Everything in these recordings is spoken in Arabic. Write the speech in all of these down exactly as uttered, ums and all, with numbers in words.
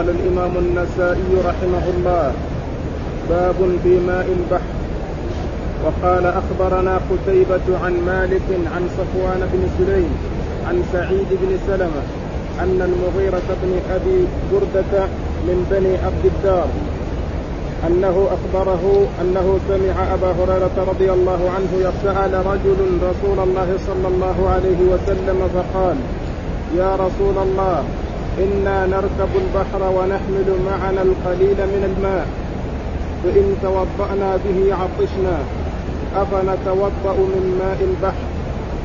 قال الإمام النسائي رحمه الله: باب في ماء البحر. وقال أخبرنا قتيبة عن مالك عن صفوان بن سليم عن سعيد بن سلمة أن المغيرة بن أبي قردة من بني عبد الدار أنه أخبره أنه سمع أبا هريرة رضي الله عنه يسأل رجل رسول الله صلى الله عليه وسلم فقال: يا رسول الله، إنا نركب البحر ونحمل معنا القليل من الماء، فإن توضأنا به عطشنا، أفنتوضأ من ماء البحر؟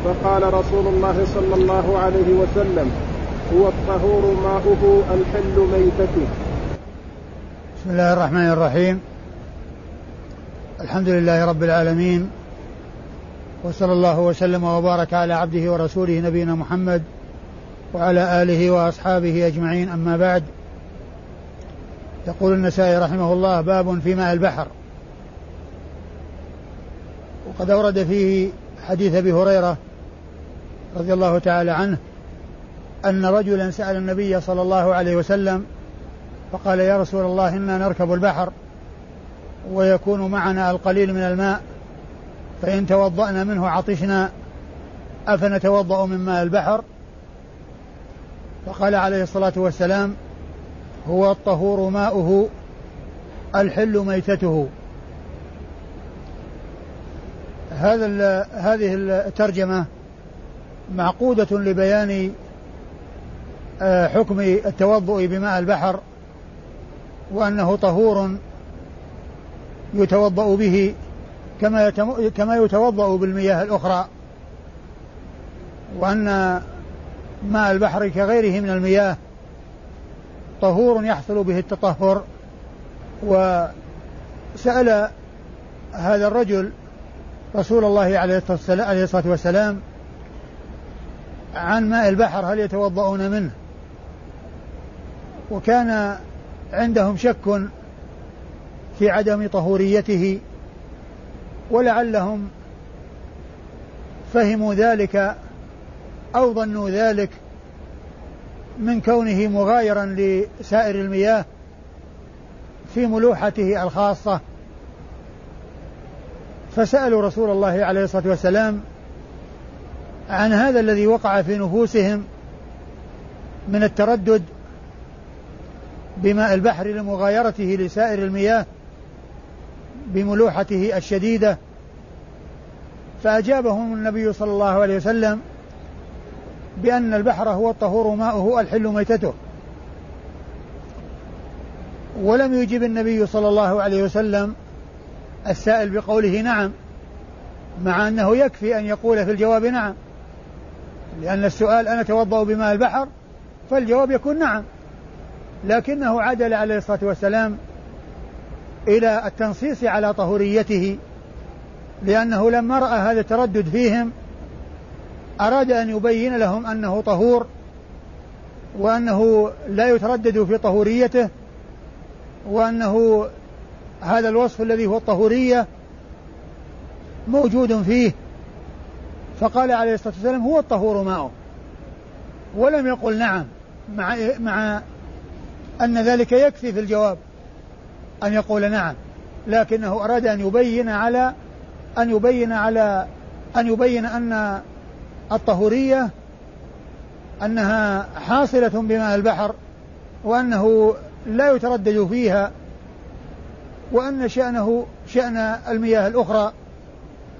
فقال رسول الله صلى الله عليه وسلم: هو الطهور ماؤه الحل ميتته. بسم الله الرحمن الرحيم. الحمد لله رب العالمين، وصلى الله وسلم وبارك على عبده ورسوله نبينا محمد وعلى آله وأصحابه أجمعين، أما بعد. يقول النسائي رحمه الله: باب في ماء البحر. وقد أورد فيه حديث أبي هريرة رضي الله تعالى عنه أن رجلا سأل النبي صلى الله عليه وسلم فقال: يا رسول الله، إنا نركب البحر ويكون معنا القليل من الماء، فإن توضأنا منه عطشنا، أفنتوضأ من ماء البحر؟ فقال عليه الصلاة والسلام: هو الطهور ماؤه الحل ميتته. هذا هذه الترجمة معقودة لبيان حكم التوضؤ بماء البحر، وأنه طهور يتوضأ به كما كما يتوضأ بالمياه الأخرى، وأن ماء البحر كغيره من المياه طهور يحصل به التطهر. وسأل هذا الرجل رسول الله عليه الصلاة والسلام عن ماء البحر، هل يتوضؤون منه؟ وكان عندهم شك في عدم طهوريته، ولعلهم فهموا ذلك أو ظنوا ذلك من كونه مغايرا لسائر المياه في ملوحته الخاصة، فسألوا رسول الله عليه الصلاة والسلام عن هذا الذي وقع في نفوسهم من التردد بماء البحر لمغايرته لسائر المياه بملوحته الشديدة. فأجابهم النبي صلى الله عليه وسلم بأن البحر هو الطهور ماؤه الحل ميتته. ولم يجب النبي صلى الله عليه وسلم السائل بقوله نعم، مع أنه يكفي أن يقول في الجواب نعم، لأن السؤال أنا أتوضأ بماء البحر، فالجواب يكون نعم، لكنه عدل عليه الصلاة والسلام إلى التنصيص على طهوريته، لأنه لما رأى هذا التردد فيهم أراد أن يبين لهم أنه طهور، وأنه لا يتردد في طهوريته، وأنه هذا الوصف الذي هو الطهورية موجود فيه. فقال عليه الصلاة والسلام: هو الطهور ماؤه، ولم يقل نعم، مع, مع أن ذلك يكفي في الجواب أن يقول نعم، لكنه أراد أن يبين على أن يبين على أن يبين أن الطهورية أنها حاصلة بماء البحر، وأنه لا يتردد فيها، وأن شأنه شأن المياه الأخرى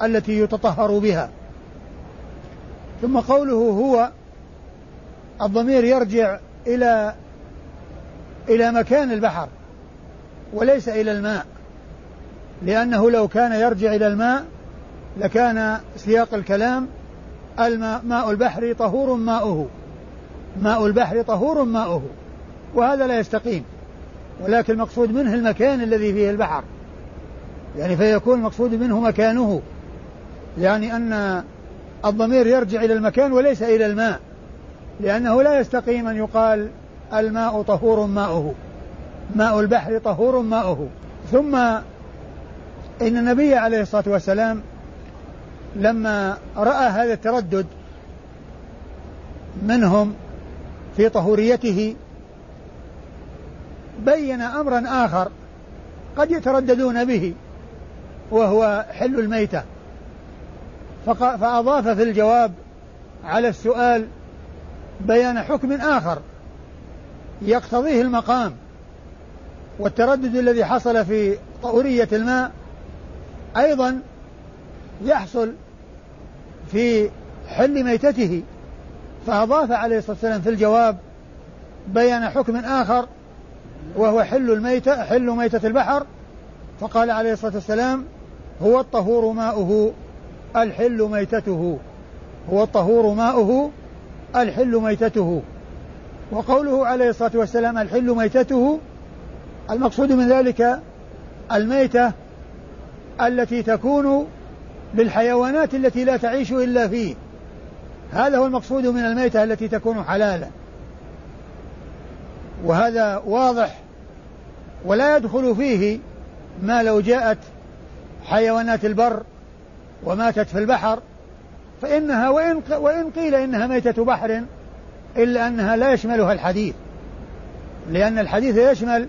التي يتطهر بها. ثم قوله هو، الضمير يرجع إلى إلى مكان البحر وليس إلى الماء، لأنه لو كان يرجع إلى الماء لكان سياق الكلام ماء البحر طهور ماؤه، ماء البحر طهور ماؤه، وهذا لا يستقيم، ولكن المقصود منه المكان الذي فيه البحر، يعني فيكون المقصود منه مكانه، يعني أن الضمير يرجع إلى المكان وليس إلى الماء، لأنه لا يستقيم أن يقال الماء طهور ماؤه، ماء البحر طهور ماؤه. ثم إن النبي عليه الصلاة والسلام لما رأى هذا التردد منهم في طهوريته بين أمرا آخر قد يترددون به وهو حل الميتة، فأضاف في الجواب على السؤال بيان حكم آخر يقتضيه المقام، والتردد الذي حصل في طهورية الماء أيضا يحصل في حل ميتته، فأضاف عليه الصلاة والسلام في الجواب بيان حكم آخر وهو حل الميتة حل ميتة البحر، فقال عليه الصلاة والسلام هو الطهور ماؤه الحل ميتته، هو الطهور ماؤه الحل ميتته. وقوله عليه الصلاة والسلام الحل ميتته، المقصود من ذلك الميتة التي تكون للحيوانات التي لا تعيش إلا فيه، هذا هو المقصود من الميتة التي تكون حلالا، وهذا واضح، ولا يدخل فيه ما لو جاءت حيوانات البر وماتت في البحر، فإنها وإن قيل إنها ميتة بحر إلا أنها لا يشملها الحديث، لأن الحديث يشمل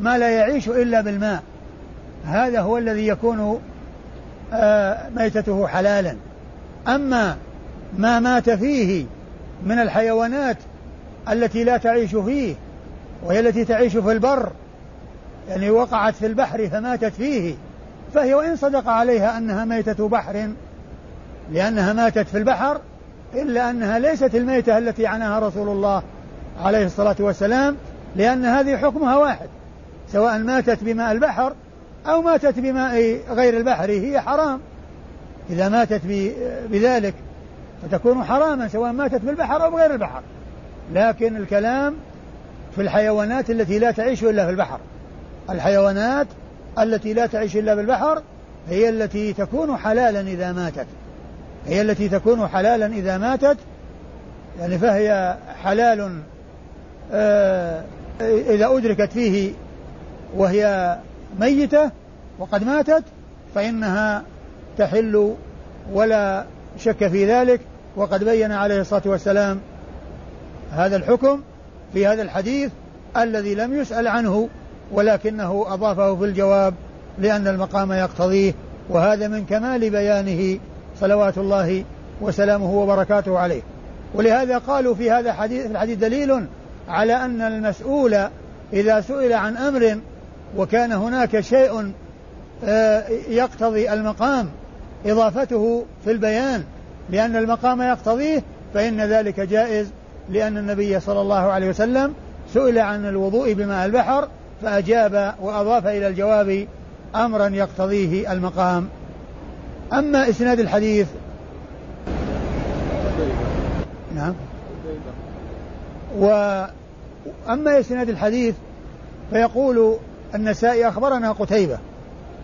ما لا يعيش إلا بالماء، هذا هو الذي يكون ميتته حلالا. أما ما مات فيه من الحيوانات التي لا تعيش فيه وهي التي تعيش في البر، يعني وقعت في البحر فماتت فيه، فهي وإن صدق عليها أنها ميتة بحر لأنها ماتت في البحر، إلا أنها ليست الميتة التي عناها رسول الله عليه الصلاة والسلام، لأن هذه حكمها واحد، سواء ماتت بماء البحر أو ماتت بماء غير البحر هي حرام، إذا ماتت بذلك فتكون حراما سواء ماتت بالبحر أو بغير البحر، لكن الكلام في الحيوانات التي لا تعيش إلا في البحر، الحيوانات التي لا تعيش إلا بالبحر هي التي تكون حلالا إذا ماتت، هي التي تكون حلالا إذا ماتت، يعني فهي حلال آه إذا أدركت فيه وهي ميتة وقد ماتت فإنها تحل ولا شك في ذلك، وقد بين عليه الصلاة والسلام هذا الحكم في هذا الحديث الذي لم يسأل عنه، ولكنه أضافه في الجواب لأن المقام يقتضيه، وهذا من كمال بيانه صلوات الله وسلامه وبركاته عليه. ولهذا قالوا في هذا الحديث الحديث دليل على أن المسؤول إذا سئل عن أمر وكان هناك شيء يقتضي المقام إضافته في البيان لأن المقام يقتضيه فإن ذلك جائز، لأن النبي صلى الله عليه وسلم سئل عن الوضوء بماء البحر فأجاب وأضاف إلى الجواب أمرا يقتضيه المقام. أما إسناد الحديث نعم وأما إسناد الحديث فيقول النسائي أخبرنا قتيبة،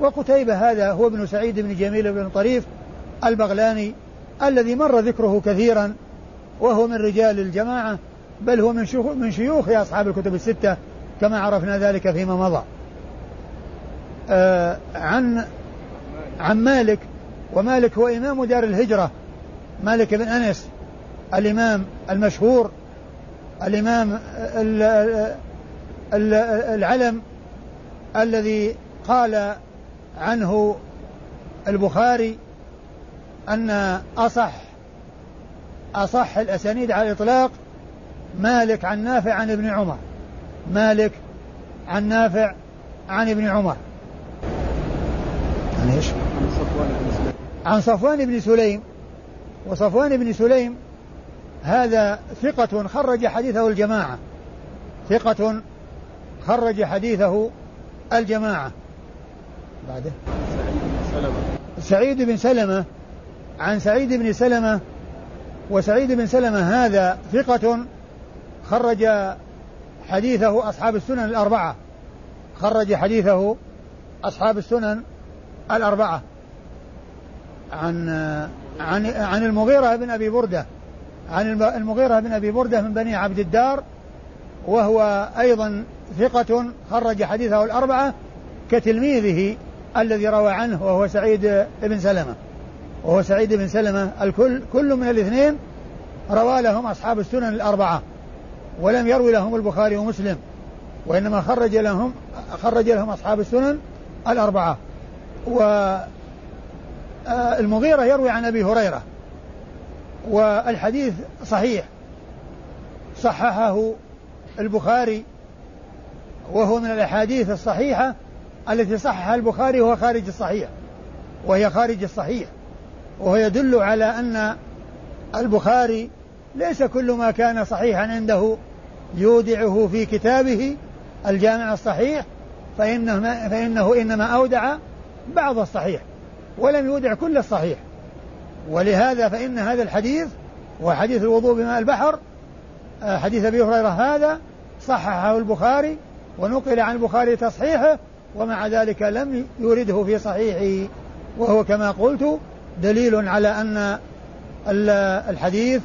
وقتيبة هذا هو ابن سعيد بن جميل بن طريف البغلاني الذي مر ذكره كثيرا، وهو من رجال الجماعة، بل هو من شيوخ من شيوخ أصحاب الكتب الستة كما عرفنا ذلك فيما مضى. آه عن عن مالك، ومالك هو إمام دار الهجرة، مالك بن أنس الإمام المشهور الإمام ال ال ال العلم الذي قال عنه البخاري أن أصح أصح الأسانيد على الإطلاق مالك عن نافع عن ابن عمر، مالك عن نافع عن ابن عمر عن إيش؟ عن صفوان بن سليم، وصفوان بن سليم هذا ثقة خرج حديثه الجماعة، ثقة خرج حديثه الجماعة. بعده سعيد بن سلمة، عن سعيد بن سلمة، وسعيد بن سلمة هذا ثقة خرج حديثه أصحاب السنن الأربعة، خرج حديثه أصحاب السنن الأربعة. عن عن عن المغيرة بن أبي بردة، عن المغيرة بن أبي بردة من بني عبد الدار، وهو أيضا ثقة خرج حديثه الأربعة كتلميذه الذي روى عنه وهو سعيد بن سلمة، وهو سعيد بن سلمة الكل كل من الاثنين روى لهم أصحاب السنن الأربعة، ولم يروي لهم البخاري ومسلم، وإنما خرج لهم خرج لهم أصحاب السنن الأربعة. والمغيرة يروي عن أبي هريرة والحديث صحيح، صححه البخاري وهو من الأحاديث الصحيحة التي صححها البخاري وهو خارج الصحيح وهي خارج الصحيح، وهو يدل على أن البخاري ليس كل ما كان صحيحا عنده يودعه في كتابه الجامع الصحيح، فإنه, فإنه إنما أودع بعض الصحيح ولم يودع كل الصحيح. ولهذا فإن هذا الحديث وحديث الوضوء بماء البحر حديث أبي هريرة هذا صححه البخاري ونقل عن البخاري تصحيحه، ومع ذلك لم يورده في صحيحه، وهو كما قلت دليل على أن الحديث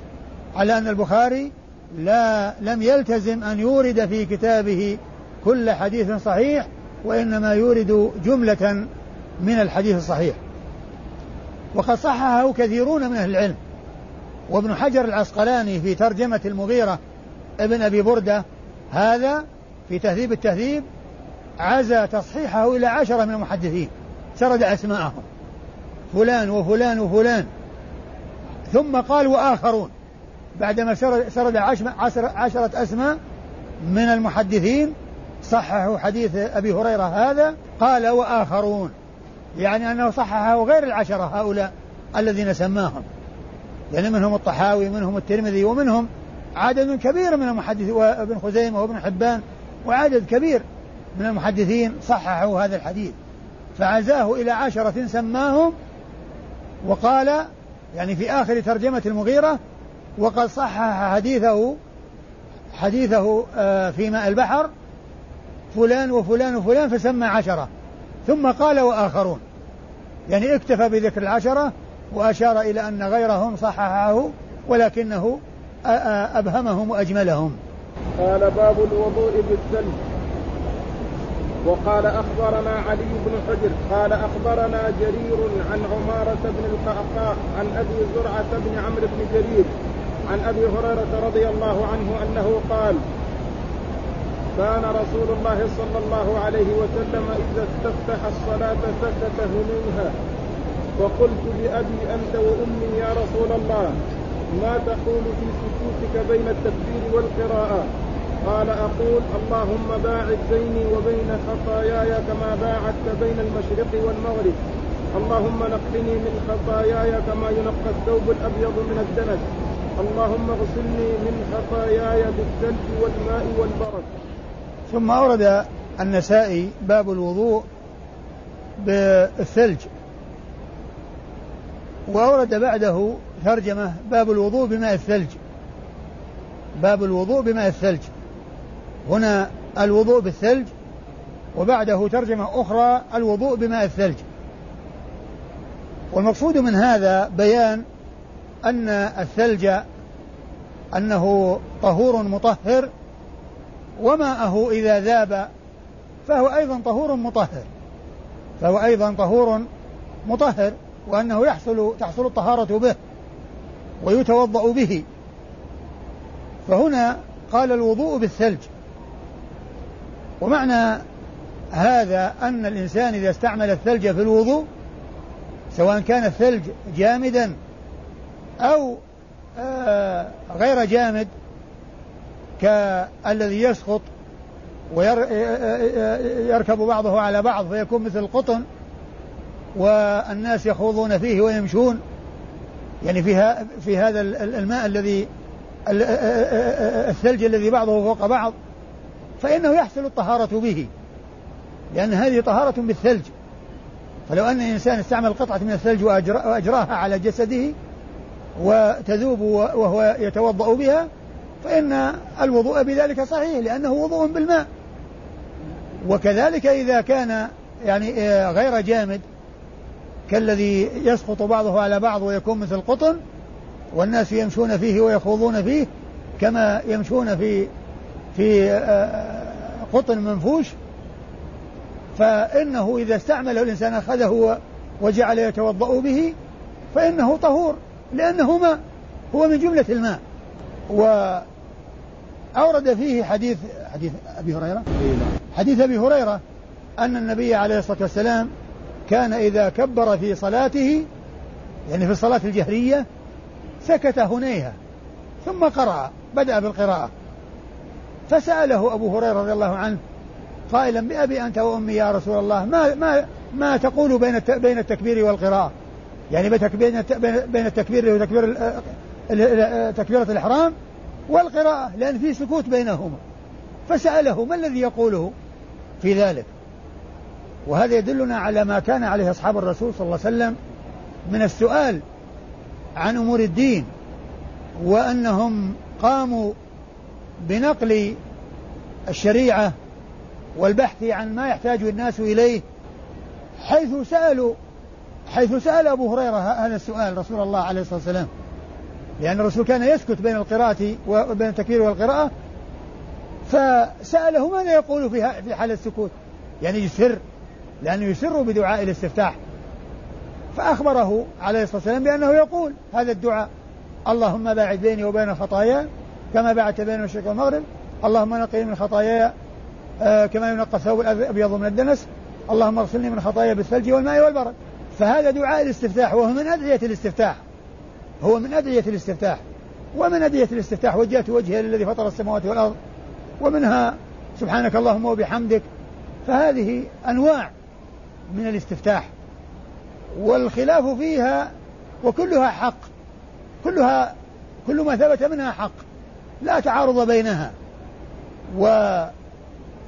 على أن البخاري لا لم يلتزم أن يورد في كتابه كل حديث صحيح، وإنما يورد جملة من الحديث الصحيح. وقد صححه كثيرون من أهل العلم، وابن حجر العسقلاني في ترجمة المغيرة ابن أبي بردة هذا في تهذيب التهذيب عزى تصحيحه إلى عشرة من المحدثين، سرد أسماءهم فلان وفلان وفلان، ثم قال وآخرون، بعدما سرد عشرة, عشرة أسماء من المحدثين صححوا حديث أبي هريرة هذا، قال وآخرون، يعني أنه صححه غير العشرة هؤلاء الذين سماهم، يعني منهم الطحاوي منهم الترمذي ومنهم عدد كبير من المحدثين وابن خزيمة وابن حبان وعدد كبير من المحدثين صححوا هذا الحديث، فعزاه إلى عشرة سماهم، وقال يعني في آخر ترجمة المغيرة وقد صحح حديثه حديثه في ماء البحر فلان وفلان وفلان، فسمى عشرة ثم قال وآخرون، يعني اكتفى بذكر العشرة، وأشار إلى أن غيرهم صححه ولكنه أبهمهم وأجملهم. قال باب الوضوء بالثلج. وقال أخبرنا علي بن حجر قال أخبرنا جرير عن عمارة بن القعقاع عن أبي زرعة بن عمرو بن جرير عن أبي هريرة رضي الله عنه أنه قال كان رسول الله صلى الله عليه وسلم إذا استفتح الصلاة سكت هممها، وقلت لأبي أنت وأمي يا رسول الله ما تقول في سكوتك بين التكبير والقراءة؟ قال أقول اللهم باعد بيني وبين خطاياي كما باعدت بين المشرق والمغرب، اللهم نقني من خطاياي كما ينقى الثوب الأبيض من الدنس، اللهم اغسلني من خطاياي بالثلج والماء والبرد. ثم أورد النسائي باب الوضوء بالثلج، وأورد بعده ترجمة باب الوضوء بماء الثلج. باب الوضوء بماء الثلج، هنا الوضوء بالثلج، وبعده ترجمة أخرى الوضوء بماء الثلج. والمقصود من هذا بيان أن الثلج أنه طهور مطهر، وماءه إذا ذاب فهو أيضا طهور مطهر فهو أيضا طهور مطهر وأنه يحصل تحصل الطهارة به ويتوضأ به. فهنا قال الوضوء بالثلج، ومعنى هذا أن الإنسان إذا استعمل الثلج في الوضوء سواء كان الثلج جامدا أو آه غير جامد كالذي يسقط ويركب بعضه على بعض فيكون مثل القطن والناس يخوضون فيه ويمشون، يعني فيها في هذا الماء الذي الثلج الذي بعضه فوق بعض، فإنه يحصل الطهارة به لأن هذه طهارة بالثلج. فلو أن الإنسان استعمل قطعة من الثلج وأجراها على جسده وتذوب وهو يتوضأ بها فإن الوضوء بذلك صحيح لأنه وضوء بالماء. وكذلك إذا كان يعني غير جامد كالذي يسقط بعضه على بعض ويكون مثل القطن والناس يمشون فيه ويخوضون فيه كما يمشون في في قطن منفوش، فإنه إذا استعمله الإنسان أخذه وجعل يتوضأ به فإنه طهور لأنه ماء، هو من جملة الماء. و أورد فيه حديث حديث أبي هريرة حديث أبي هريرة أن النبي عليه الصلاة والسلام كان إذا كبر في صلاته، يعني في الصلاة الجهرية، سكت هنيها ثم قرأ، بدأ بالقراءة. فسأله أبو هريرة رضي الله عنه قائلا: بأبي أنت وأمي يا رسول الله، ما ما ما تقول بين بين التكبير والقراءة؟ يعني بين بين التكبير وتكبير تكبيرة الإحرام والقراءة، لأن في سكوت بينهما. فسأله ما الذي يقوله في ذلك. وهذا يدلنا على ما كان عليه أصحاب الرسول صلى الله عليه وسلم من السؤال عن أمور الدين، وأنهم قاموا بنقل الشريعة والبحث عن ما يحتاج الناس إليه، حيث سألوا حيث سأل أبو هريرة هذا السؤال رسول الله عليه الصلاة والسلام، لأن الرسول كان يسكت بين القراءة وبين التكبير والقراءة. فسأله ماذا يقول في حال السكوت، يعني يسر، لأنه يسر بدعاء الاستفتاح. فأخبره عليه الصلاة والسلام بأنه يقول هذا الدعاء: اللهم باعد بيني وبين خطاياي كما باعدت بين المشرق والمغرب، اللهم نقني من خطاياي كما ينقى الثوب الأبيض من الدنس، اللهم اغسلني من خطاياي بالثلج والماء والبرد. فهذا دعاء الاستفتاح، وهو من أدعية الاستفتاح هو من أدعية الاستفتاح ومن أدعية الاستفتاح وجهت وجهي للذي فطر السماوات والأرض، ومنها سبحانك اللهم وبحمدك. فهذه أنواع من الاستفتاح، والخلاف فيها، وكلها حق، كلها كل ما ثبت منها حق، لا تعارض بينها. وإذا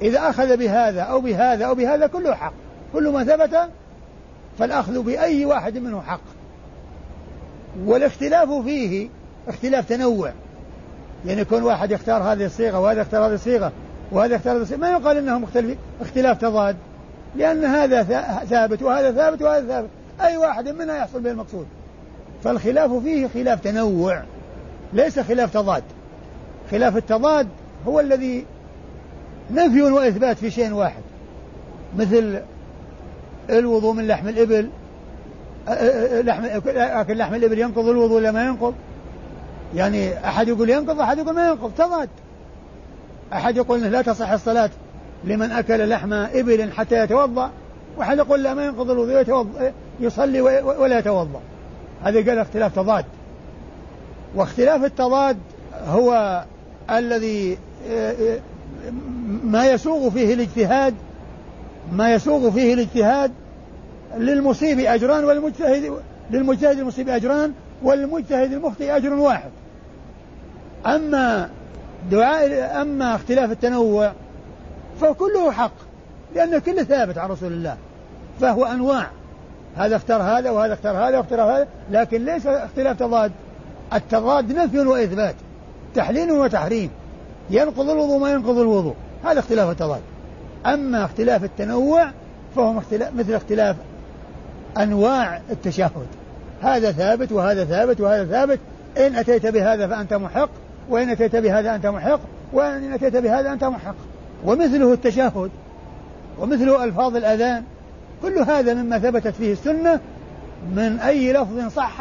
أخذ بهذا أو بهذا أو بهذا كله حق، كل ما ثبت فالأخذ بأي واحد منه حق. والاختلاف فيه اختلاف تنوع، يعني يكون واحد يختار هذه الصيغة وهذا يختار هذه الصيغة وهذا يختار هذه الصيغة، ما يقال إنهم مختلفين اختلاف تضاد، لأن هذا ثابت وهذا ثابت وهذا ثابت، أي واحد منها يحصل به المقصود. فالخلاف فيه خلاف تنوع ليس خلاف تضاد. خلاف التضاد هو الذي نفي وإثبات في شيء واحد، مثل الوضوء من لحم الإبل، لكن لحم الإبل ينقض الوضوء ولا ما ينقض؟ يعني أحد يقول ينقض أحد يقول ما ينقض، تضاد. أحد يقول لا تصح الصلاة لمن أكل لحم إبل حتى يتوضأ، وأحد يقول لا ما ينقض الوضوء يصلي ولا يتوضأ. هذا قال اختلاف تضاد. واختلاف التضاد هو الذي ما يسوغ فيه الاجتهاد ما يسوغ فيه الاجتهاد للمصيب أجران والمجتهد للمجتهد المصيب أجران والمجتهد المخطئ أجر واحد. أما دعاء أما اختلاف التنوع فكله حق، لأن كله ثابت عن رسول الله، فهو أنواع، هذا اختار هذا وهذا اختار هذا واختار هذا، لكن ليس اختلاف تضاد. التضاد نفي وإثبات، تحليل وتحريم، ينقض الوضوء ما ينقض الوضوء، هذا اختلاف التضاد. أما اختلاف التنوع فهو اختلاف مثل اختلاف أنواع التشهد، هذا ثابت وهذا ثابت وهذا ثابت، إن أتيت بهذا فأنت محق، وإن أتيت بهذا أنت محق، وإن أتيت بهذا أنت محق. ومثله التشهد، ومثله ألفاظ الأذان، كل هذا مما ثبتت فيه السنة من أي لفظ صح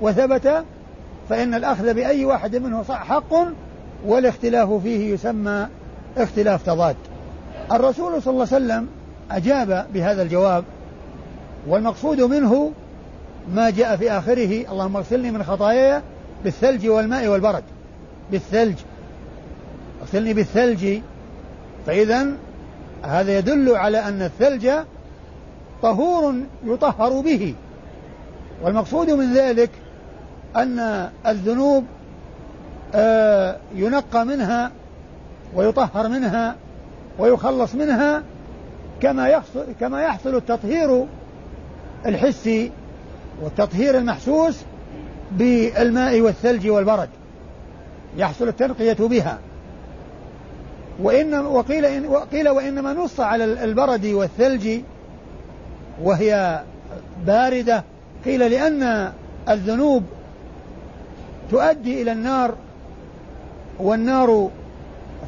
وثبت فإن الأخذ بأي واحد منه صح حق، والاختلاف فيه يسمى اختلاف تضاد. الرسول صلى الله عليه وسلم أجاب بهذا الجواب، والمقصود منه ما جاء في آخره: اللهم اغسلني من خطاياي بالثلج والماء والبرد. بالثلج، اغسلني بالثلج. فإذا هذا يدل على أن الثلج طهور يطهر به، والمقصود من ذلك أن الذنوب ينقى منها ويطهر منها ويخلص منها، كما يحصل, كما يحصل التطهير الحسي والتطهير المحسوس بالماء والثلج والبرد، يحصل التنقية بها. وإن وقيل, إن وقيل وإنما نص على البرد والثلج وهي باردة، قيل لأن الذنوب تؤدي إلى النار، والنار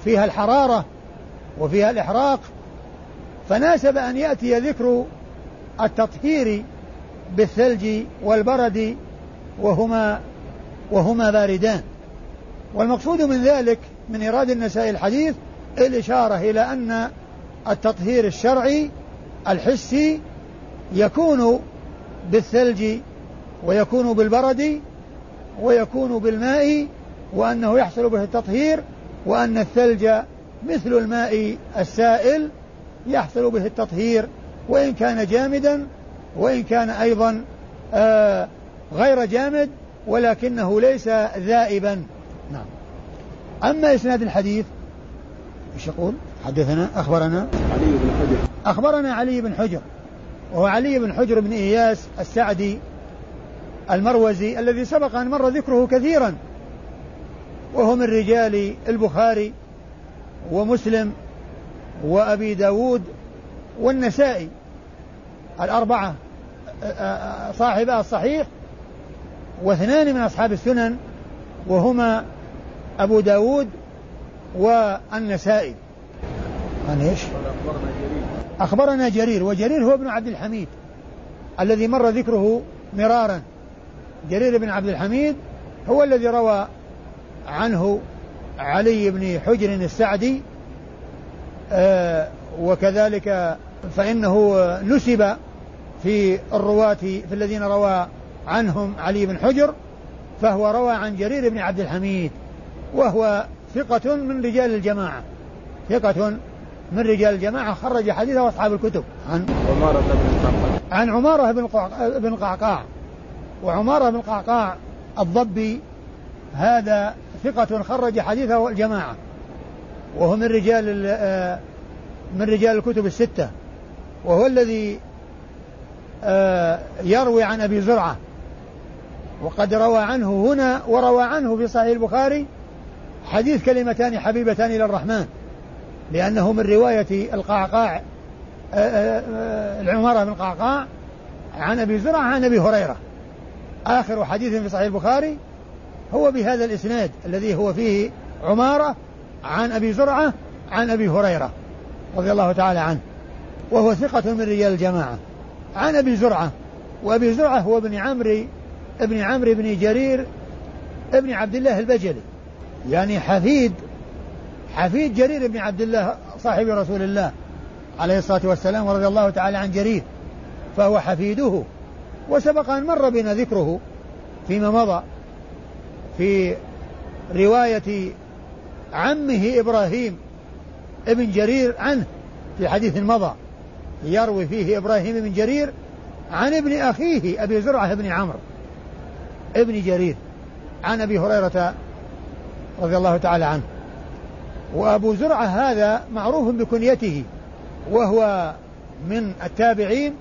فيها الحرارة وفيها الإحراق، فناسب أن يأتي ذكر التطهير بالثلج والبرد وهما وهما باردان. والمقصود من ذلك من إيراد النسائي الحديث الإشارة إلى أن التطهير الشرعي الحسي يكون بالثلج ويكون بالبرد ويكون بالماء، وأنه يحصل به التطهير، وأن الثلج مثل الماء السائل يحصل به التطهير وإن كان جامدا، وإن كان أيضا آه غير جامد ولكنه ليس ذائبا. نعم. أما إسناد الحديث ايش يقول؟ حدثنا أخبرنا علي بن حجر أخبرنا علي بن حجر وهو علي بن حجر بن إياس السعدي المروزي الذي سبق أن مر ذكره كثيرا، وهو من رجال البخاري ومسلم وأبي داود والنسائي، الأربعة صاحبا الصحيح، واثنان من أصحاب السنن وهما أبو داود والنسائي. عن إيش؟ أخبرنا جرير أخبرنا جرير وجرير هو ابن عبد الحميد الذي مر ذكره مرارا. جرير بن عبد الحميد هو الذي روى عنه علي بن حجر السعدي، آه وكذلك فإنه نسب في الرواة في الذين روى عنهم علي بن حجر، فهو روى عن جرير بن عبد الحميد، وهو ثقة من رجال الجماعة ثقة من رجال الجماعة، خرج حديثه أصحاب الكتب. عن عمارة بن القعقاع عن عمارة بن القعقاع وعمارة بن القعقاع الضبي، هذا ثقة خرج حديثه الجماعة، وهو من رجال من رجال الكتب الستة، وهو الذي يروي عن أبي زرعة، وقد روى عنه هنا وروى عنه في صحيح البخاري حديث كلمتان حبيبتان إلى الرحمن، لأنه من رواية القعقاع العمارة بن القعقاع عن أبي زرعة عن أبي هريرة. آخر حديث في صحيح البخاري هو بهذا الإسناد الذي هو فيه عمارة عن أبي زرعة عن أبي هريرة رضي الله تعالى عنه، وهو ثقة من رجال الجماعة. عن أبي زرعة، وأبي زرعة هو ابن عمرو ابن عمرو بن جرير ابن عبد الله البجلي، يعني حفيد حفيد جرير بن عبد الله صاحب رسول الله عليه الصلاة والسلام ورضي الله تعالى عن جرير، فهو حفيده، وسبق أن مر بنا ذكره فيما مضى في رواية عمه إبراهيم ابن جرير عنه في حديث مضى، يروي فيه إبراهيم بن جرير عن ابن أخيه أبي زرعة بن عمرو ابن جرير عن أبي هريرة رضي الله تعالى عنه. وأبو زرعة هذا معروف بكنيته، وهو من التابعين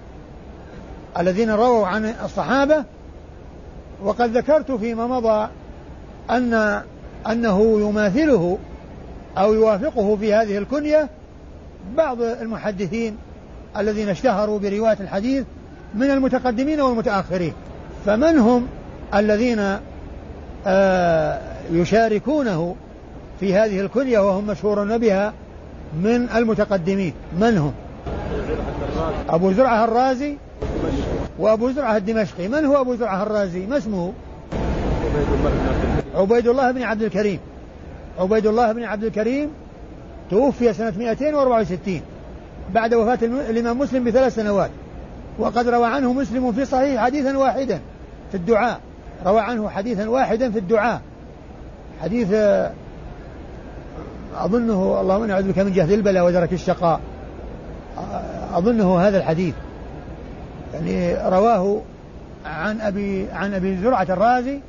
الذين رووا عن الصحابة، وقد ذكرت فيما مضى أن أنه يماثله أو يوافقه في هذه الكنية بعض المحدثين الذين اشتهروا برواية الحديث من المتقدمين والمتأخرين، فمن هم الذين آه يشاركونه في هذه الكنية وهم مشهورون بها من المتقدمين؟ من هم؟ أبو زرعة الرازي وأبو زرعة الدمشقي. من هو أبو زرعة الرازي؟ ما اسمه؟ عبيد الله بن عبد الكريم عبيد الله بن عبد الكريم توفي سنة مئتين وأربعة وستين بعد وفاة الإمام مسلم بثلاث سنوات، وقد روى عنه مسلم في صحيح حديثا واحدا في الدعاء روى عنه حديثا واحدا في الدعاء حديث أظنه اللهم إني أعوذ بك من جهد البلاء ودرك الشقاء، أظنه هذا الحديث، يعني رواه عن أبي عن أبي زرعة الرازي،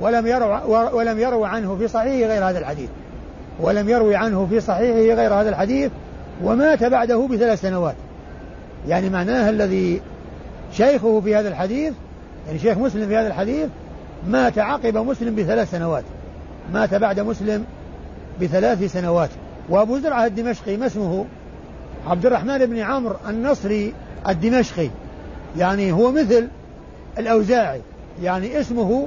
ولم يرو ولم يرو عنه في صحيحه غير هذا الحديث ولم يروي عنه في صحيحه غير هذا الحديث ومات بعده بثلاث سنوات. يعني معناه الذي شيخه في هذا الحديث، يعني شيخ مسلم في هذا الحديث، مات عقب مسلم بثلاث سنوات مات بعد مسلم بثلاث سنوات. وأبو زرعة الدمشقي ما اسمه؟ عبد الرحمن بن عمرو النصري الدمشقي، يعني هو مثل الأوزاعي، يعني اسمه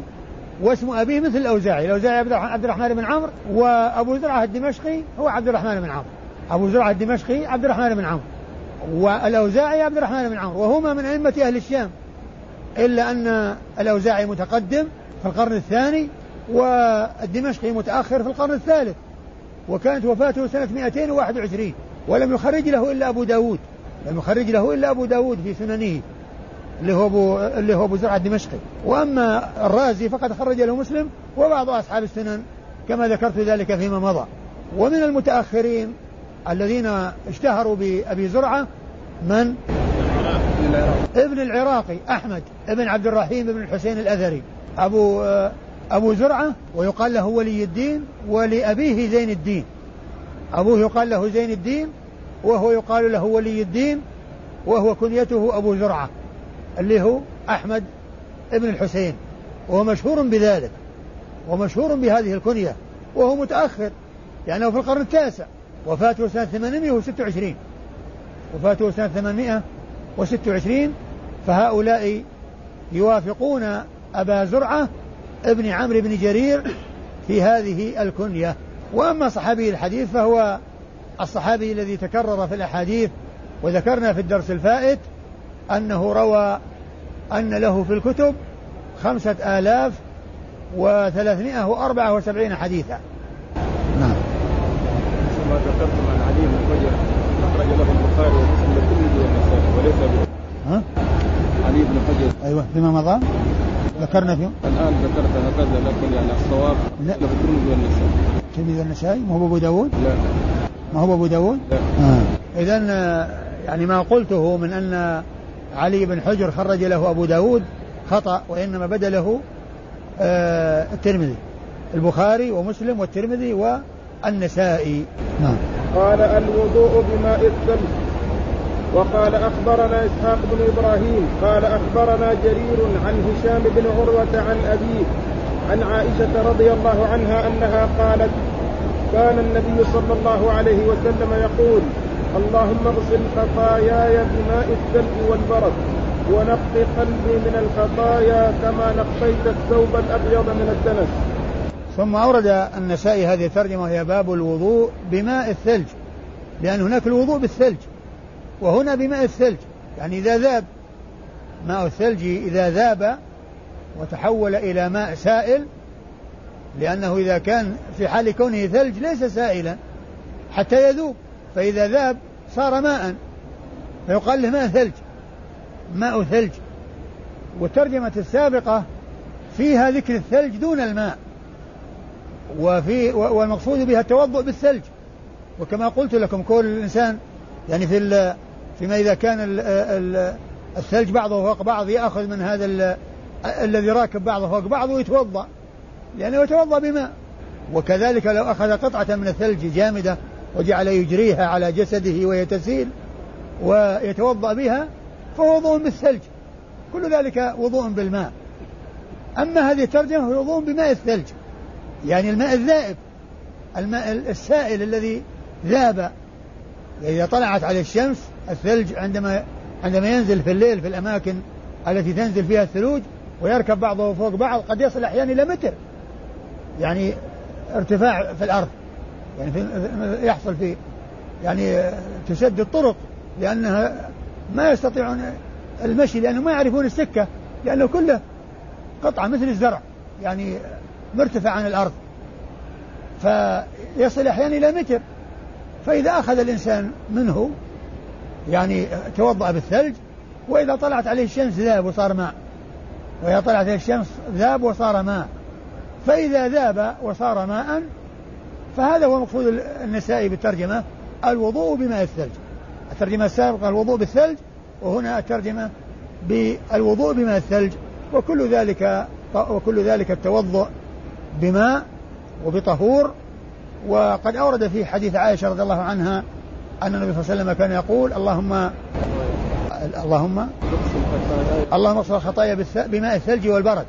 واسم أبيه مثل الأوزاعي الأوزاعي عبد الرحمن بن عمرو، وأبو زرعة الدمشقي هو عبد الرحمن بن عمرو أبو زرعة الدمشقي عبد الرحمن بن عمرو والأوزاعي عبد الرحمن بن عمرو وهما من أئمة أهل الشام، إلا أن الأوزاعي متقدم في القرن الثاني والدمشقي متأخر في القرن الثالث، وكانت وفاته سنة مئتين وواحد وعشرين، ولم يخرج له إلا أبو داود لم يخرج له إلا أبو داود في سننه اللي هو أبو, اللي هو أبو زرعة الدمشقي. وأما الرازي فقد خرج له مسلم وبعض أصحاب السنن كما ذكرت ذلك فيما مضى. ومن المتأخرين الذين اشتهروا بأبي زرعة من؟ ابن العراقي أحمد ابن عبد الرحيم ابن الحسين الأذري، أبو أبو زرعة، ويقال له ولي الدين، ولأبيه زين الدين، أبوه يقال له زين الدين وهو يقال له ولي الدين، وهو كنيته أبو زرعة اللي هو أحمد ابن الحسين، وهو مشهور بذلك ومشهور بهذه الكنية، وهو متأخر يعني في القرن التاسع، وفاته سنة ثمانمئة وستة وعشرين وفاته سنة ثمانمئة وستة وعشرين. فهؤلاء يوافقون أبا زرعة ابن عمرو بن جرير في هذه الكنية. وأما صحابي الحديث فهو الصحابي الذي تكرر في الأحاديث، وذكرنا في الدرس الفائت أنه روى أن له في الكتب خمسة آلاف وثلاثمائة وأربعة وسبعين حديثا. نعم. ثم ذكرت عن علي بن حجر أخرج له البخاري ومسلم كله وليس به. ها؟ علي بن حجر. أيوة فيما مضى ذكرنا فيه. الآن ذكرت هكذا لكن يعني الصواب. لا. له كله النسائي. كم النسائي؟ ما هو أبو داود؟ لا. ما هو أبو داود؟ لا. آه. إذن يعني ما قلته من أن علي بن حجر خرج له أبو داود خطأ، وإنما بدأ له آه الترمذي، البخاري ومسلم والترمذي والنسائي. نعم. قال الوضوء بماء الثلج. وقال أخبرنا إسحاق بن إبراهيم قال أخبرنا جرير عن هشام بن عروة عن أبيه عن عائشة رضي الله عنها أنها قالت كان النبي صلى الله عليه وسلم يقول اللهم اغسل خطاياي بماء الثلج والبرد ونقِ قلبي من الخطايا كما نقيت الثوب الأبيض من الدنس. ثم أورد النسائي هذه الترجمة وهي باب الوضوء بماء الثلج، لأن هناك الوضوء بالثلج وهنا بماء الثلج، يعني إذا ذاب ماء الثلج، إذا ذاب وتحول إلى ماء سائل، لأنه إذا كان في حال كونه ثلج ليس سائلا حتى يذوب، فإذا ذاب صار ماء فيقال له ماء ثلج، ماء ثلج. والترجمة السابقة فيها ذكر الثلج دون الماء، وفي والمقصود بها التوضؤ بالثلج. وكما قلت لكم كل الإنسان يعني في فيما إذا كان ال ال الثلج بعضه فوق بعض يأخذ من هذا الذي راكب بعضه فوق بعضه ويتوضأ، لأنه يتوضأ بماء. وكذلك لو أخذ قطعة من الثلج جامدة وجعل يجريها على جسده ويتسيل ويتوضأ بها فهو وضوء بالثلج، كل ذلك وضوء بالماء. أما هذه الترجمة هو وضوء بماء الثلج، يعني الماء الذائب، الماء السائل الذي ذاب. إذا طلعت على الشمس الثلج عندما عندما ينزل في الليل في الأماكن التي تنزل فيها الثلوج ويركب بعضه فوق بعض قد يصل أحيانا إلى متر، يعني ارتفاع في الأرض، يعني في يحصل في يعني تسد الطرق، لأنها ما يستطيعون المشي لأنهم ما يعرفون السكة، لأنه كله قطعة مثل الزرع يعني مرتفع عن الأرض، فيصل أحيانا إلى متر. فإذا أخذ الإنسان منه يعني توضأ بالثلج، وإذا طلعت عليه الشمس ذاب وصار ماء، وإذا طلعت عليه الشمس ذاب وصار ماء، فإذا ذاب وصار ماء فهذا هو مقصود النسائي بالترجمة الوضوء بماء الثلج. الترجمة السابقة الوضوء بالثلج، وهنا الترجمة بالوضوء بماء الثلج، وكل ذلك وكل ذلك التوضؤ بماء وبطهور. وقد أورد في حديث عائشة رضي الله عنها أن النبي صلى الله عليه وسلم كان يقول اللهم اللهم اللهم اغسل خطايا بماء الثلج والبرد،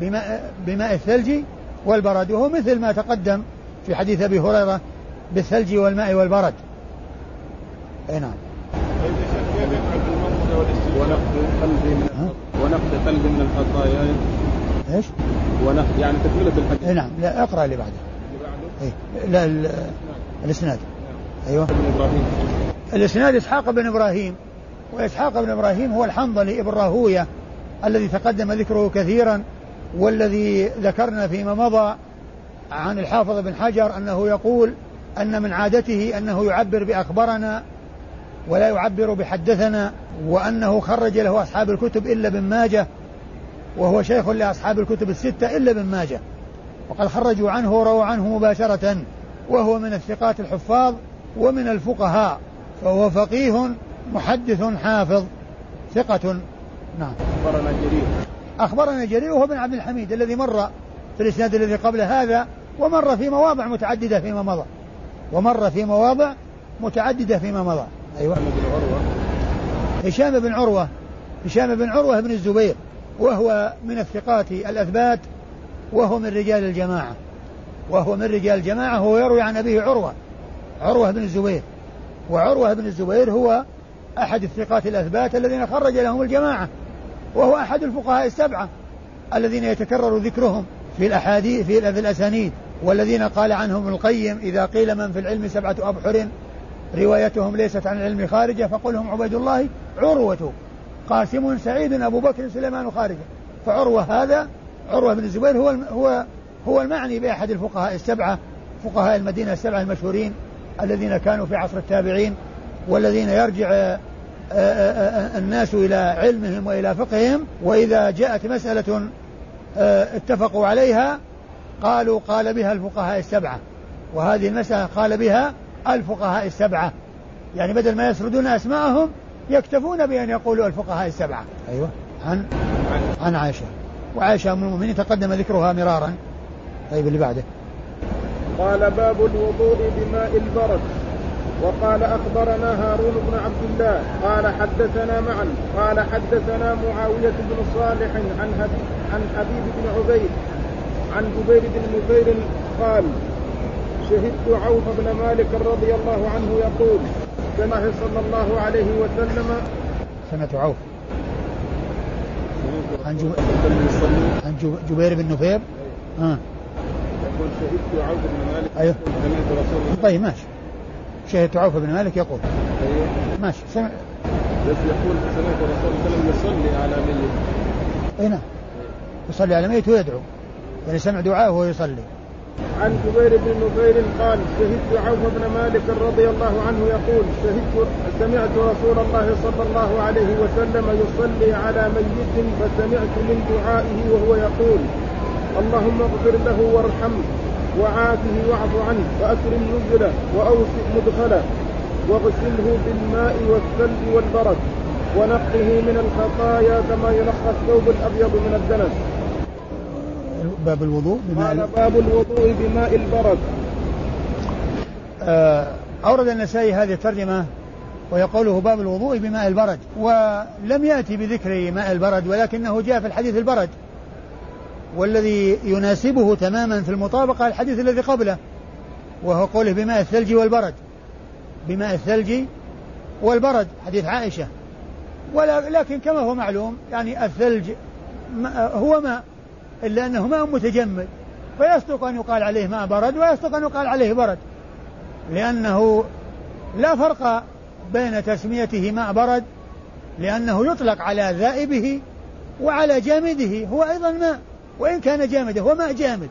بماء بماء الثلج والبرد، وهو مثل ما تقدم في حديث أبي هريرة بالثلج والماء والبرد. اي نعم. ونقض قلب من الخطايا. ايش؟ ونقض يعني تكملة الحديث. اي نعم. لا اقرأ اللي بعده. إيه؟ لا ال... الاسناد. ايوه الاسناد إسحاق بن إبراهيم، وإسحاق بن إبراهيم هو الحنظلي ابن راهوية الذي تقدم ذكره كثيرا، والذي ذكرنا فيما مضى عن الحافظ بن حجر أنه يقول أن من عادته أنه يعبر بأخبرنا ولا يعبر بحدثنا، وأنه خرج له أصحاب الكتب إلا بن ماجة، وهو شيخ لأصحاب الكتب الستة إلا بن ماجة، وقد خرجوا عنه ورووا عنه مباشرة، وهو من الثقات الحفاظ ومن الفقهاء، فهو فقيه محدث حافظ ثقة. نعم. أخبرنا جرير أخبرنا جرير وهو بن عبد الحميد الذي مر في الإسناد الذي قبل هذا، ومر في مواضع متعددة فيما مضى ومر في مواضع متعددة فيما مضى أيوة. هشام بن عروة هشام بن عروة بن الزبير، وهو من الثقات الأثبات، وهو من رجال الجماعة وهو من رجال الجماعة هو يروي عن أبيه عروة عروة بن الزبير، وعروة بن الزبير هو أحد الثقات الأثبات الذين خرج لهم الجماعة، وهو أحد الفقهاء السبعة الذين يتكرر ذكرهم في الأحاديث في الأسانيد، والذين قال عنهم القيم: إذا قيل من في العلم سبعة أبحر روايتهم ليست عن العلم خارجة فقلهم عبيد الله عروة قاسم سعيد أبو بكر سليمان خارجة. فعروة هذا عروة بن الزبير هو هو هو المعني بأحد الفقهاء السبعة، فقهاء المدينة السبعة المشهورين الذين كانوا في عصر التابعين، والذين يرجع الناس إلى علمهم وإلى فقههم، وإذا جاءت مسألة اتفقوا عليها قالوا قال بها الفقهاء السبعة، وهذه المسألة قال بها الفقهاء السبعة، يعني بدل ما يسردون أسماءهم يكتفون بأن يقولوا الفقهاء السبعة. أيوة. عن عن عائشة، وعائشة أم المؤمنين تقدم ذكرها مرارا. طيب اللي بعده. قال: باب الوضوء بماء البرد. وقال: أخبرنا هارون بن عبد الله قال حدثنا معن قال حدثنا معاوية بن صالح عن عن حبيب بن عبيد عن جبير بن نفير قال: شهدت عوف بن مالك رضي الله عنه يقول: سمعت صلى الله عليه وسلم سمعت عوف عن جبير بن نفير آه. يقول: شهدت عوف بن مالك. أيوه. سمعت رسول الله. طيب ماشي، شهدت عوف بن مالك يقول. أيوه. ماشي سمع. بس يقول: سمعت رسول الله يصلي على ميت. أي نعم، يصلي على ميت ويدعو، يعني سمع دعاءه وهو يصلي. عن جبير بن نفير قال: شهدت عوف بن مالك رضي الله عنه يقول: شهدت سمعت رسول الله صلى الله عليه وسلم يصلي على ميت، فسمعت من دعائه وهو يقول: اللهم اغفر له وارحمه وعافه واعف عنه وأكرم نزله وأوسع مدخله واغسله بالماء والثلج والبرد ونقه من الخطايا كما ينقى الثوب الأبيض من الدنس. باب الوضوء بماء ال... باب الوضوء بماء البرد. آه، أورد النسائي هذه الترجمة ويقوله باب الوضوء بماء البرد، ولم يأتي بذكر ماء البرد، ولكنه جاء في الحديث البرد، والذي يناسبه تماما في المطابقة الحديث الذي قبله، وهو قوله بماء الثلج والبرد بماء الثلج والبرد حديث عائشة. ولكن كما هو معلوم، يعني الثلج هو ماء، إلا أنه ماء متجمد، فيصدق أن يقال عليه ماء برد ويصدق أن يقال عليه برد، لأنه لا فرق بين تسميته ماء برد، لأنه يطلق على ذائبه وعلى جامده، هو أيضا ماء وإن كان جامدا، هو ماء جامد.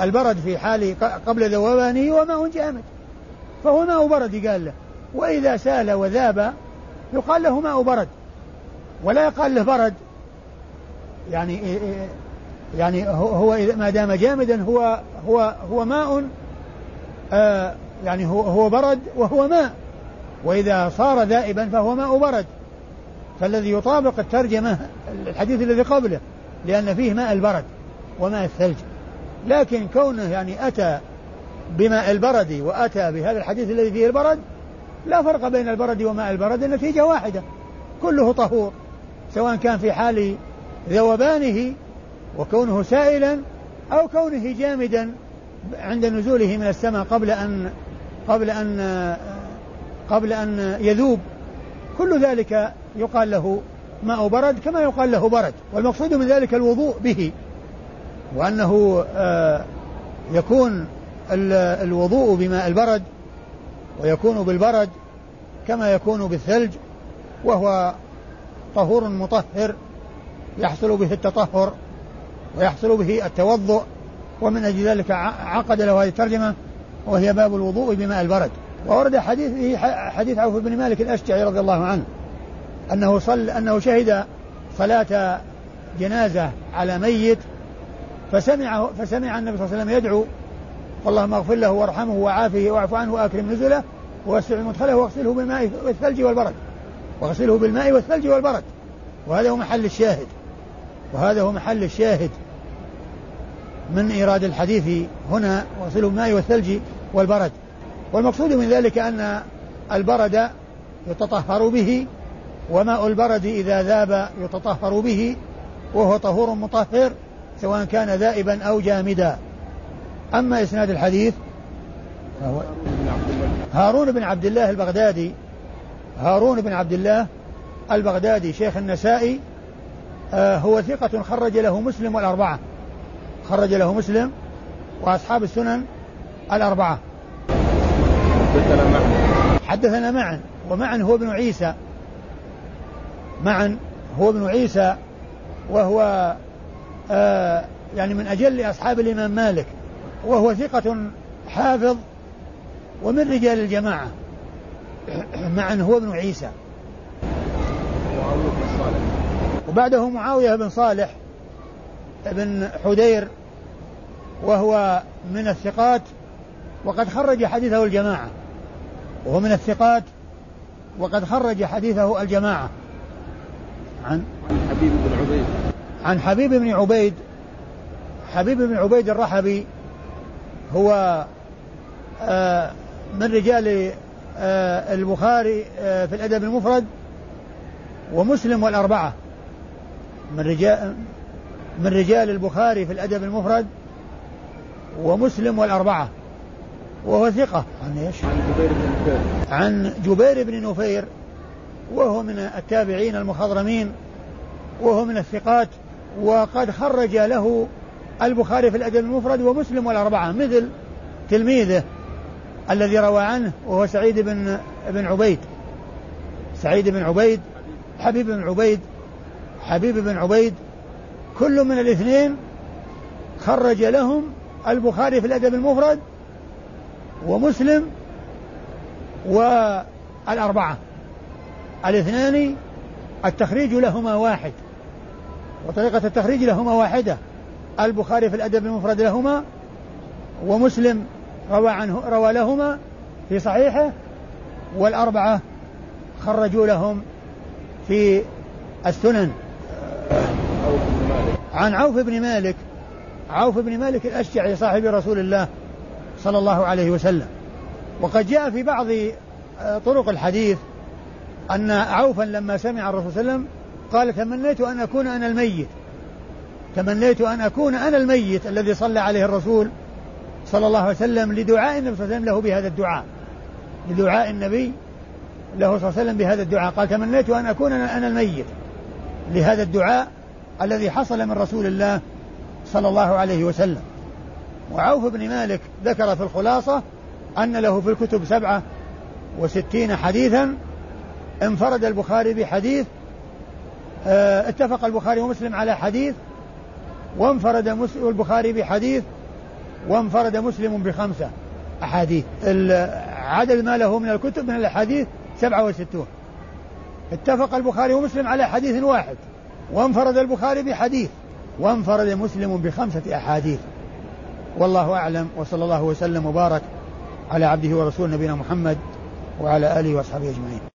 البرد في حال قبل ذوبانه هو ماء جامد، فهو ماء برد قال له، وإذا سال وذاب يقال له ماء برد ولا يقال له برد، يعني يعني هو ما دام جامدا هو هو هو ماء، آه يعني هو هو برد وهو ماء، وإذا صار ذائبا فهو ماء برد. فالذي يطابق الترجمة الحديث الذي قبله، لأن فيه ماء البرد وماء الثلج، لكن كونه يعني أتى بماء البرد وأتى بهذا الحديث الذي فيه البرد، لا فرق بين البرد وماء البرد، النتيجة واحدة، كله طهور، سواء كان في حال ذوبانه وكونه سائلا أو كونه جامدا عند نزوله من السماء قبل أن قبل أن قبل أن يذوب، كل ذلك يقال له ماء برد كما يقال له برد. والمقصود من ذلك الوضوء به، وأنه يكون الوضوء بماء البرد ويكون بالبرد كما يكون بالثلج، وهو طهور مطهر يحصل به التطهر ويحصل به التوضؤ، ومن أجل ذلك عقد له هذه الترجمة وهي باب الوضوء بماء البرد. وورد حديث حديث عوف بن مالك الأشجعي رضي الله عنه أنه صل أنه شهد صلاة جنازة على ميت فسمع فسمع النبي صلى الله عليه وسلم يدعو: اللهم اغفر له وارحمه وعافه واعف عنه وأكرم نزله ووسع مدخله واغسله بالماء والثلج والبرد واغسله بالماء والثلج والبرد. وهذا هو محل الشاهد وهذا هو محل الشاهد من إيراد الحديث هنا: واغسله بالماء والثلج والبرد. والمقصود من ذلك أن البرد يتطهر به، وماء البرد إذا ذاب يتطهر به، وهو طهور مطهر سواء كان ذائبا أو جامدا. أما إسناد الحديث فهو هارون بن عبد الله البغدادي هارون بن عبد الله البغدادي شيخ النسائي، آه هو ثقة، خرج له مسلم والأربعة خرج له مسلم وأصحاب السنن الأربعة. حدثنا معن حدثنا معن ومعن هو ابن عيسى معن هو ابن عيسى وهو آه يعني من أجل أصحاب الإمام مالك، وهو ثقة حافظ ومن رجال الجماعة. معن هو ابن عيسى. وبعده معاوية بن صالح بن حدير، وهو من الثقات وقد خرج حديثه الجماعة وهو من الثقات وقد خرج حديثه الجماعة عن حبيب بن عبيد عن حبيب بن عبيد حبيب بن عبيد الرحبي، هو آه من رجال آه البخاري آه في الأدب المفرد ومسلم والأربعة من رجال من رجال البخاري في الأدب المفرد ومسلم والأربعة وهو ثقة. عن ايش؟ عن جبير بن نفير، وهو من التابعين المخضرمين وهو من الثقات، وقد خرج له البخاري في الأدب المفرد ومسلم والأربعة مثل تلميذه الذي روى عنه وهو سعيد بن بن عبيد سعيد بن عبيد حبيب بن عبيد حبيب بن عبيد كل من الاثنين خرج لهم البخاري في الأدب المفرد ومسلم والأربعة. الاثنان التخريج لهما واحد، وطريقة التخريج لهما واحدة: البخاري في الأدب المفرد لهما، ومسلم روى عنه روى لهما في صحيحه، والأربعة خرجوا لهم في السنن. عن عوف بن مالك عوف بن مالك الأشجعي صاحب رسول الله صلى الله عليه وسلم. وقد جاء في بعض طرق الحديث أن عوفا لما سمع الرسول صلى الله عليه وسلم قال: تمنيت أن أكون أنا الميت تمنيت أن أكون أنا الميت الذي صلى عليه الرسول صلى الله عليه وسلم، لدعاء النبي صلى الله عليه وسلم له بهذا الدعاء لدعاء النبي له صلى الله عليه وسلم بهذا الدعاء قال: تمنيت أن أكون أنا الميت لهذا الدعاء الذي حصل من رسول الله صلى الله عليه وسلم. وعوف بن مالك ذكر في الخلاصة أن له في الكتب سبعة وستين حديثا، انفرد البخاري بحديث، اه اتفق البخاري ومسلم على حديث، وانفرد البخاري بحديث، وانفرد مسلم بخمسة أحاديث. عدد ما له من الكتب من الأحاديث سبعة وستون. اتفق البخاري ومسلم على حديث واحد، وانفرد البخاري بحديث، وانفرد مسلم بخمسة أحاديث. والله أعلم، وصلى الله وسلم وبارك على عبده ورسوله نبينا محمد وعلى آله وأصحابه أجمعين.